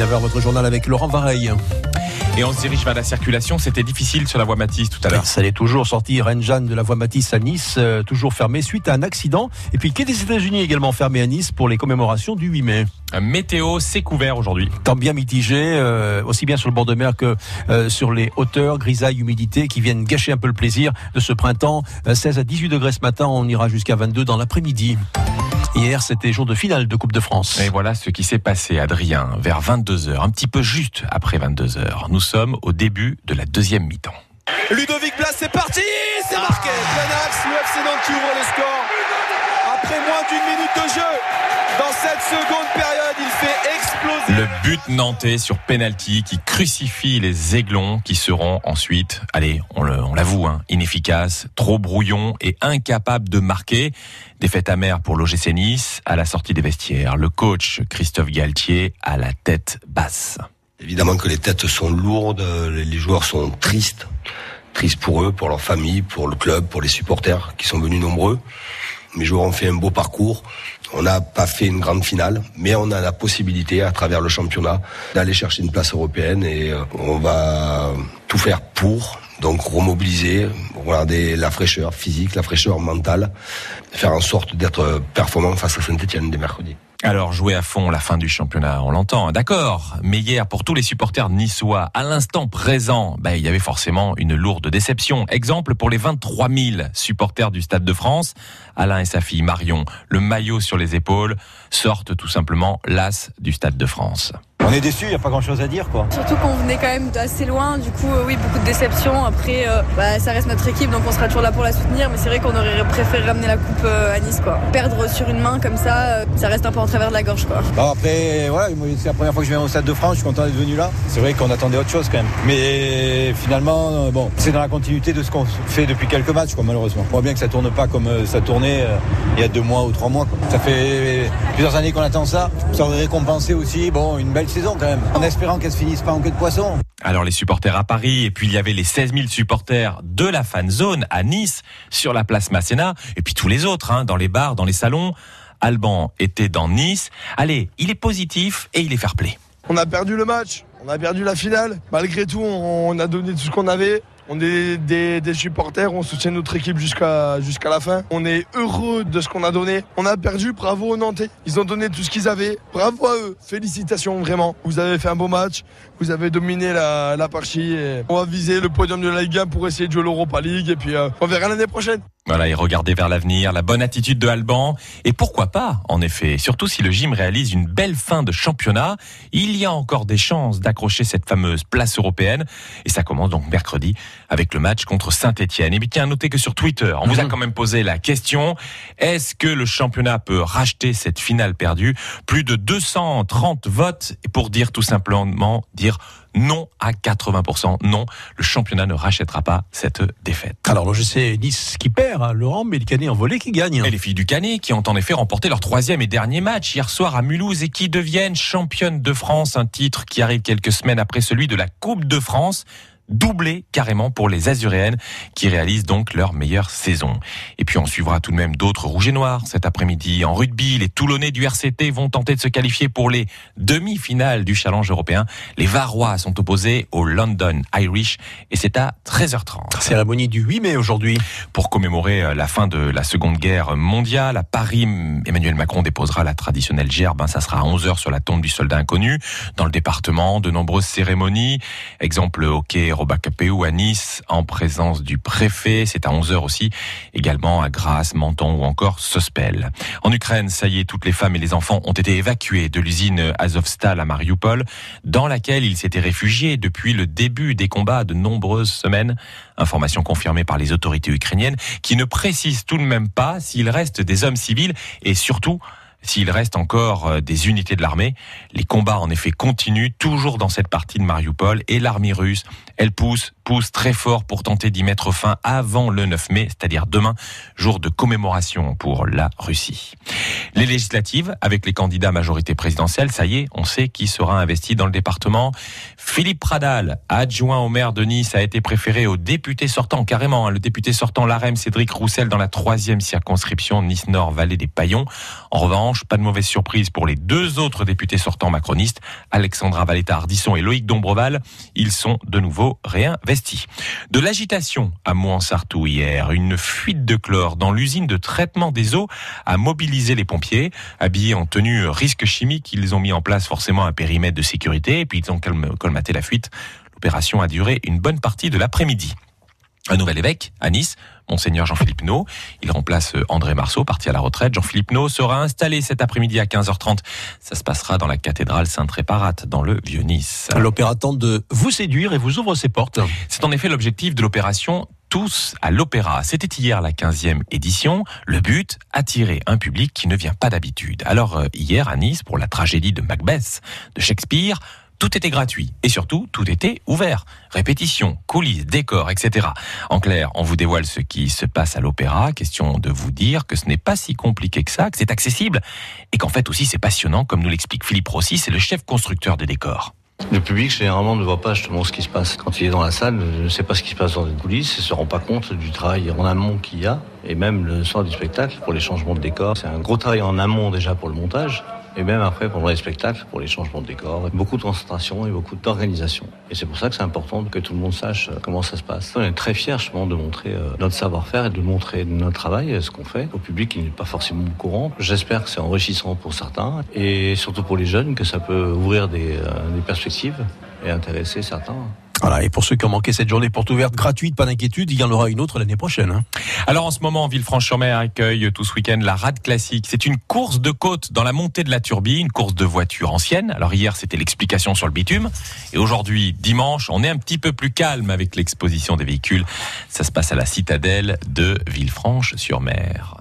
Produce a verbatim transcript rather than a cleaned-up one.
dix-neuf heures, votre journal avec Laurent Vareil. Et on se dirige vers la circulation. C'était difficile sur la voie Matisse tout à l'heure. Ça l'est toujours, sortie Rennes-Jeanne de la voie Matisse à Nice, euh, toujours fermée suite à un accident. Et puis quai des États-Unis également fermé à Nice pour les commémorations du huit mai. Un météo, c'est couvert aujourd'hui. Temps bien mitigé, euh, aussi bien sur le bord de mer que euh, sur les hauteurs, grisaille, humidité qui viennent gâcher un peu le plaisir de ce printemps. Euh, seize à dix-huit degrés ce matin, on ira jusqu'à vingt-deux dans l'après-midi. Hier, c'était jour de finale de Coupe de France. Et voilà ce qui s'est passé, Adrien, vers vingt-deux heures, un petit peu juste après vingt-deux heures. Nous sommes au début de la deuxième mi-temps. Ludovic Blas, c'est parti, c'est marqué. Plein axe, le F C Nantes ouvre le score. Après moins d'une minute de jeu, dans cette seconde période, il fait exploser. Le but nantais sur pénalty qui crucifie les Aiglons qui seront ensuite, allez, on, le, on l'avoue, hein, inefficaces, trop brouillons et incapables de marquer. Défaite amère pour l'O G C Nice à la sortie des vestiaires. Le coach Christophe Galtier à la tête basse. Évidemment que les têtes sont lourdes, les joueurs sont tristes. Tristes pour eux, pour leur famille, pour le club, pour les supporters qui sont venus nombreux. Mes joueurs ont fait un beau parcours. On n'a pas fait une grande finale, mais on a la possibilité, à travers le championnat, d'aller chercher une place européenne. Et on va tout faire pour... Donc remobiliser, regarder la fraîcheur physique, la fraîcheur mentale, faire en sorte d'être performant face à Saint-Étienne dès mercredi. Alors jouer à fond la fin du championnat, on l'entend, d'accord. Mais hier, pour tous les supporters niçois, à l'instant présent, ben, il y avait forcément une lourde déception. Exemple pour les vingt-trois mille supporters du Stade de France. Alain et sa fille Marion, le maillot sur les épaules, sortent tout simplement las du Stade de France. On est déçus, il n'y a pas grand chose à dire quoi. Surtout qu'on venait quand même assez loin, du coup euh, oui, beaucoup de déceptions. Après euh, bah, ça reste notre équipe donc on sera toujours là pour la soutenir, mais c'est vrai qu'on aurait préféré ramener la coupe euh, à Nice quoi. Perdre sur une main comme ça, euh, ça reste un peu en travers de la gorge quoi. Bon, après voilà, c'est la première fois que je viens au Stade de France, je suis content d'être venu là. C'est vrai qu'on attendait autre chose quand même. Mais finalement euh, bon, c'est dans la continuité de ce qu'on fait depuis quelques matchs quoi, malheureusement. On voit bien que ça tourne pas comme euh, ça tournait euh, il y a deux mois ou trois mois quoi. Ça fait plusieurs années qu'on attend ça. Ça aurait récompensé aussi, bon, une belle saison quand même, en espérant qu'elle se finisse pas en queue de poisson. Alors les supporters à Paris, et puis il y avait les seize mille supporters de la fan zone à Nice, sur la place Masséna, et puis tous les autres, hein, dans les bars, dans les salons. Alban était dans Nice. Allez, il est positif et il est fair play. On a perdu le match, on a perdu la finale. Malgré tout, on a donné tout ce qu'on avait. On est des, des supporters, on soutient notre équipe jusqu'à, jusqu'à la fin. On est heureux de ce qu'on a donné. On a perdu, bravo aux Nantais. Ils ont donné tout ce qu'ils avaient. Bravo à eux. Félicitations, vraiment. Vous avez fait un beau match. Vous avez dominé la, la partie. Et on va viser le podium de la Ligue un pour essayer de jouer l'Europa League. Et puis, euh, on verra l'année prochaine. Voilà, et regardez vers l'avenir, la bonne attitude de Alban. Et pourquoi pas, en effet. Surtout si le gym réalise une belle fin de championnat. Il y a encore des chances d'accrocher cette fameuse place européenne. Et ça commence donc mercredi avec le match contre Saint-Étienne. Et bien tiens, notez que sur Twitter, on mmh. vous a quand même posé la question, est-ce que le championnat peut racheter cette finale perdue? Plus de deux cent trente votes pour dire tout simplement, dire non à quatre-vingts pour cent. Non, le championnat ne rachètera pas cette défaite. Alors l'O G C Nice qui perd, hein, Laurent, mais le Canet en volée qui gagne. Hein. Et les filles du Canet qui ont en effet remporté leur troisième et dernier match hier soir à Mulhouse et qui deviennent championnes de France, un titre qui arrive quelques semaines après celui de la Coupe de France. Doublé carrément pour les Azuréennes qui réalisent donc leur meilleure saison. Et puis on suivra tout de même d'autres rouges et noirs cet après-midi. En rugby, les Toulonnais du R C T vont tenter de se qualifier pour les demi-finales du challenge européen. Les Varois sont opposés au London Irish et c'est à treize heures trente. C'est la bonne du huit mai aujourd'hui. Pour commémorer la fin de la Seconde Guerre mondiale, à Paris, Emmanuel Macron déposera la traditionnelle gerbe. Ça sera à onze heures sur la tombe du soldat inconnu. Dans le département, de nombreuses cérémonies. Exemple, hockey au Bacapéou à Nice, en présence du préfet. C'est à onze heures aussi, également à Grasse, Menton ou encore Sospel. En Ukraine, ça y est, toutes les femmes et les enfants ont été évacués de l'usine Azovstal à Marioupol, dans laquelle ils s'étaient réfugiés depuis le début des combats de nombreuses semaines. Information confirmée par les autorités ukrainiennes, qui ne précisent tout de même pas s'il reste des hommes civils et surtout s'il reste encore des unités de l'armée. Les combats en effet continuent, toujours dans cette partie de Marioupol, et l'armée russe, elle pousse, pousse très fort pour tenter d'y mettre fin avant le neuf mai, c'est-à-dire demain, jour de commémoration pour la Russie. Les législatives, avec les candidats majorité présidentielle, ça y est, on sait qui sera investi dans le département. Philippe Pradal, adjoint au maire de Nice, a été préféré au député sortant, carrément, hein, le député sortant l'A R E M, Cédric Roussel, dans la troisième circonscription Nice-Nord, Vallée des Paillons. En revanche, pas de mauvaise surprise pour les deux autres députés sortants macronistes, Alexandra Valletta-Ardisson et Loïc Dombreval. Ils sont de nouveau réinvestis. De l'agitation à Mouans-Sartoux hier, une fuite de chlore dans l'usine de traitement des eaux a mobilisé les pompiers. Habillés en tenue risque chimique, ils ont mis en place forcément un périmètre de sécurité et puis ils ont colmaté la fuite. L'opération a duré une bonne partie de l'après-midi. Un nouvel évêque à Nice, Monseigneur Jean-Philippe Naud. Il remplace André Marceau, parti à la retraite. Jean-Philippe Naud sera installé cet après-midi à quinze heures trente. Ça se passera dans la cathédrale Sainte-Réparate, dans le Vieux-Nice. L'opéra tente de vous séduire et vous ouvre ses portes. C'est en effet l'objectif de l'opération Tous à l'Opéra. C'était hier la quinzième édition. Le but, attirer un public qui ne vient pas d'habitude. Alors hier à Nice, pour la tragédie de Macbeth de Shakespeare, tout était gratuit et surtout, tout était ouvert. Répétitions, coulisses, décors, et cetera. En clair, on vous dévoile ce qui se passe à l'opéra. Question de vous dire que ce n'est pas si compliqué que ça, que c'est accessible et qu'en fait aussi c'est passionnant, comme nous l'explique Philippe Rossi, c'est le chef constructeur des décors. Le public, généralement, ne voit pas justement ce qui se passe. Quand il est dans la salle, il ne sait pas ce qui se passe dans les coulisses, il ne se rend pas compte du travail en amont qu'il y a, et même le sort du spectacle pour les changements de décor. C'est un gros travail en amont déjà pour le montage, et même après pendant les spectacles, pour les changements de décor. Beaucoup de concentration et beaucoup d'organisation. Et c'est pour ça que c'est important que tout le monde sache comment ça se passe. On est très fiers justement de montrer notre savoir-faire et de montrer notre travail, ce qu'on fait, au public qui n'est pas forcément au courant. J'espère que c'est enrichissant pour certains, et surtout pour les jeunes, que ça peut ouvrir des, des perspectives et intéresser certains. Voilà, et pour ceux qui ont manqué cette journée porte ouverte gratuite, pas d'inquiétude, il y en aura une autre l'année prochaine. Hein. Alors en ce moment, Villefranche-sur-Mer accueille tout ce week-end la Rade Classique. C'est une course de côte dans la montée de la Turbie, une course de voitures anciennes. Alors hier, c'était l'explication sur le bitume. Et aujourd'hui, dimanche, on est un petit peu plus calme avec l'exposition des véhicules. Ça se passe à la citadelle de Villefranche-sur-Mer.